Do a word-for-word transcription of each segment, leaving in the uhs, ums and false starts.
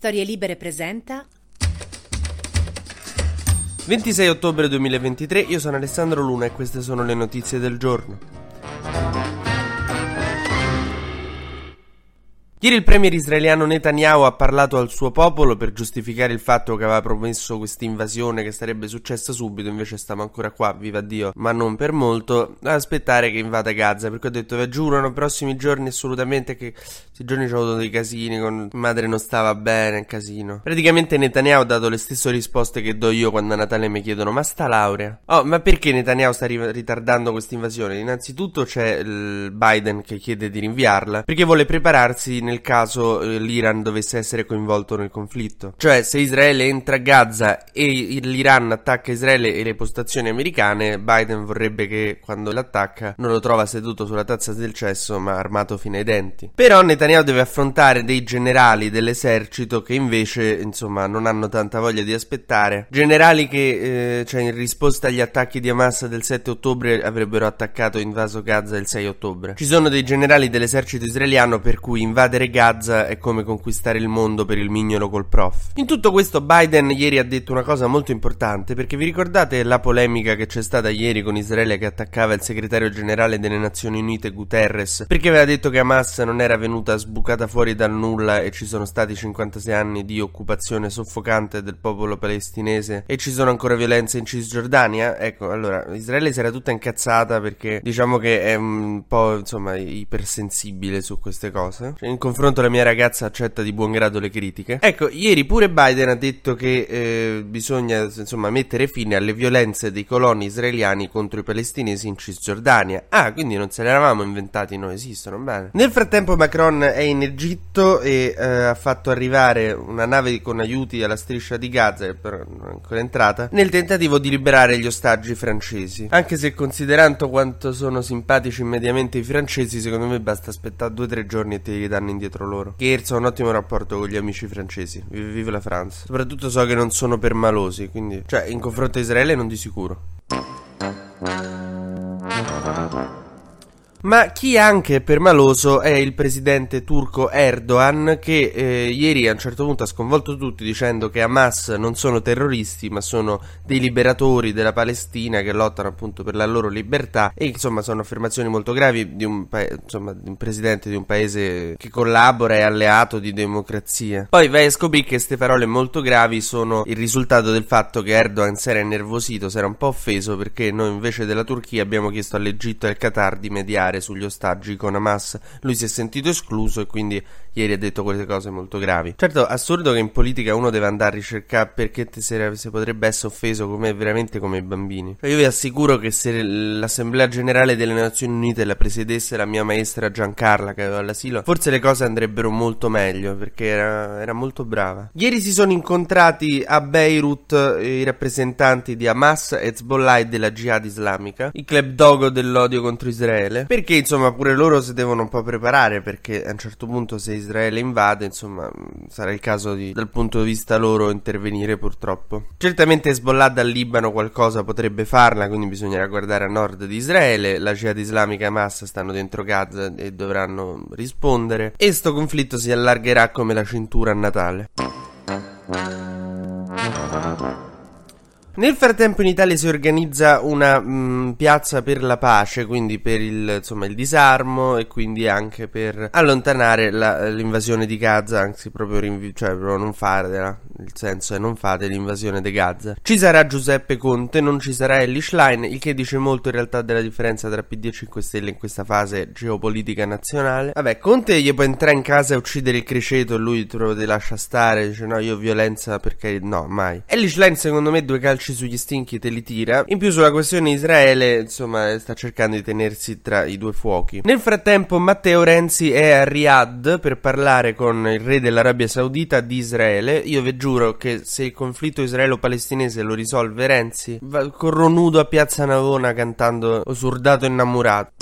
Storie Libere presenta ventisei ottobre duemilaventitré, io sono Alessandro Luna e queste sono le notizie del giorno. Ieri il premier israeliano Netanyahu ha parlato al suo popolo per giustificare il fatto che aveva promesso questa invasione che sarebbe successa subito, invece stiamo ancora qua, viva Dio, ma non per molto, ad aspettare che invada Gaza, perché ho detto, vi giuro, nei prossimi giorni assolutamente, che questi giorni ci ho avuto dei casini, con madre non stava bene, casino. Praticamente Netanyahu ha dato le stesse risposte che do io quando a Natale mi chiedono, ma sta laurea? Oh, ma perché Netanyahu sta ri- ritardando questa invasione? Innanzitutto c'è il Biden che chiede di rinviarla, perché vuole prepararsi nel caso eh, l'Iran dovesse essere coinvolto nel conflitto. Cioè, se Israele entra a Gaza e l'Iran attacca Israele e le postazioni americane, Biden vorrebbe che quando l'attacca non lo trova seduto sulla tazza del cesso, ma armato fino ai denti. Però Netanyahu deve affrontare dei generali dell'esercito che invece, insomma, non hanno tanta voglia di aspettare. Generali che, eh, cioè, in risposta agli attacchi di Hamas del sette ottobre avrebbero attaccato e invaso Gaza il sei ottobre. Ci sono dei generali dell'esercito israeliano per cui invadere Gaza è come conquistare il mondo per il mignolo col prof. In tutto questo Biden ieri ha detto una cosa molto importante, perché vi ricordate la polemica che c'è stata ieri con Israele che attaccava il segretario generale delle Nazioni Unite Guterres, perché aveva detto che Hamas non era venuta sbucata fuori dal nulla e ci sono stati cinquantasei anni di occupazione soffocante del popolo palestinese e ci sono ancora violenze in Cisgiordania? Ecco, allora Israele si era tutta incazzata perché diciamo che è un po', insomma, ipersensibile su queste cose, cioè, in confronto la mia ragazza accetta di buon grado le critiche. Ecco, ieri pure Biden ha detto che eh, bisogna, insomma, mettere fine alle violenze dei coloni israeliani contro i palestinesi in Cisgiordania. Ah, quindi non se le eravamo inventati noi, esistono, bene. Nel frattempo Macron è in Egitto e eh, ha fatto arrivare una nave con aiuti alla striscia di Gaza, che però non è ancora entrata, nel tentativo di liberare gli ostaggi francesi. Anche se, considerando quanto sono simpatici immediatamente i francesi, secondo me basta aspettare due o tre giorni e te li danno indietro loro. Che Herzog ha un ottimo rapporto con gli amici francesi, vive la Francia. Soprattutto so che non sono permalosi, quindi, cioè, in confronto a Israele non di sicuro. Ma chi anche è permaloso è il presidente turco Erdogan, che eh, ieri a un certo punto ha sconvolto tutti dicendo che Hamas non sono terroristi ma sono dei liberatori della Palestina che lottano appunto per la loro libertà, e insomma sono affermazioni molto gravi di un, pa- insomma, di un presidente di un paese che collabora e alleato di democrazia. Poi vai a scoprire che queste parole molto gravi sono il risultato del fatto che Erdogan si era innervosito, si era un po' offeso perché noi invece della Turchia abbiamo chiesto all'Egitto e al Qatar di mediare sugli ostaggi con Hamas. Lui si è sentito escluso e quindi ieri ha detto queste cose molto gravi. Certo, assurdo che in politica uno deve andare a ricercare perché te se, se potrebbe essere offeso, come veramente come i bambini. Cioè, io vi assicuro che se l'Assemblea Generale delle Nazioni Unite la presiedesse la mia maestra Giancarla, che aveva l'asilo, forse le cose andrebbero molto meglio, perché era, era molto brava. Ieri si sono incontrati a Beirut i rappresentanti di Hamas, Hezbollah e della Jihad islamica, il club dogo dell'odio contro Israele, perché insomma pure loro si devono un po' preparare, perché a un certo punto se Israele invade, insomma, sarà il caso di, dal punto di vista loro, intervenire purtroppo. Certamente Hezbollah dal Libano qualcosa potrebbe farla, quindi bisognerà guardare a nord di Israele. La Jihad islamica e Hamas stanno dentro Gaza e dovranno rispondere, e sto conflitto si allargherà come la cintura a Natale. Nel frattempo in Italia si organizza una mh, piazza per la pace, quindi per il, insomma, il disarmo e quindi anche per allontanare la, l'invasione di Gaza, anzi proprio, rinvi- cioè, proprio non farla, il senso è non fate l'invasione di Gaza. Ci sarà Giuseppe Conte, non ci sarà Elly Schlein, il che dice molto in realtà della differenza tra P D e cinque Stelle in questa fase geopolitica nazionale. Vabbè, Conte gli può entrare in casa e uccidere il criceto e lui proprio ti lascia stare, dice no, io violenza perché no, mai. Elly Schlein secondo me due calci sugli stinchi te li tira. In più sulla questione Israele, insomma, sta cercando di tenersi tra i due fuochi. Nel frattempo Matteo Renzi è a Riyadh per parlare con il re dell'Arabia Saudita di Israele. Io vi giuro che se il conflitto israelo-palestinese lo risolve Renzi, va, corro nudo a Piazza Navona cantando "Ho surdato innamorato".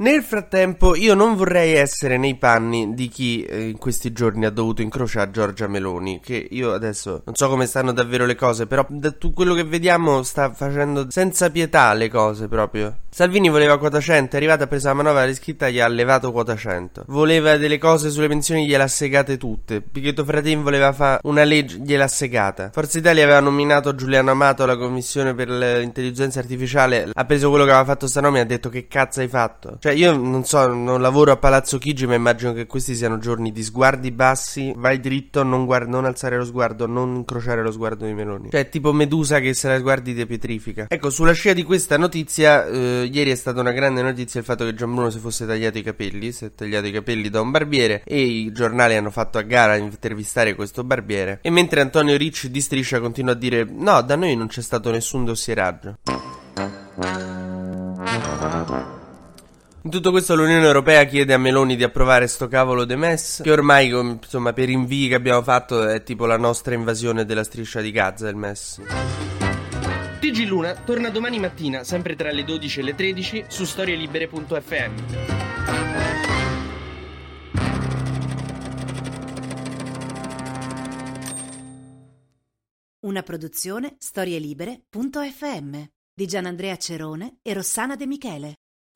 Nel frattempo io non vorrei essere nei panni di chi eh, in questi giorni ha dovuto incrociare Giorgia Meloni, che io adesso non so come stanno davvero le cose, però da tutto quello che vediamo sta facendo senza pietà le cose proprio. Salvini voleva quota cento, è arrivata a presa la manovra riscritta, gli ha allevato quota cento. Voleva delle cose sulle pensioni, gliel'ha segate tutte. Pichetto Fratin voleva fare una legge, gliel'ha segata. Forza Italia aveva nominato Giuliano Amato alla commissione per l'intelligenza artificiale, ha preso quello che aveva fatto sta nome e ha detto che cazzo hai fatto. Cioè io non so, non lavoro a Palazzo Chigi, ma immagino che questi siano giorni di sguardi bassi, vai dritto, non, guard- non alzare lo sguardo, non incrociare lo sguardo di Meloni. Cioè tipo Medusa che se la sguardi ti pietrifica. Ecco, sulla scia di questa notizia, eh, ieri è stata una grande notizia il fatto che Gianbruno si fosse tagliato i capelli, si è tagliato i capelli da un barbiere e i giornali hanno fatto a gara a intervistare questo barbiere. E mentre Antonio Ricci di Striscia continua a dire no, da noi non c'è stato nessun dossieraggio. In tutto questo l'Unione Europea chiede a Meloni di approvare sto cavolo de M E S, che ormai, insomma, per invii che abbiamo fatto è tipo la nostra invasione della striscia di Gaza, il M E S. T G Luna torna domani mattina, sempre tra le dodici e le tredici, su storie libere punto effe emme. Una produzione storie libere punto effe emme di Gianandrea Cerone e Rossana De Michele.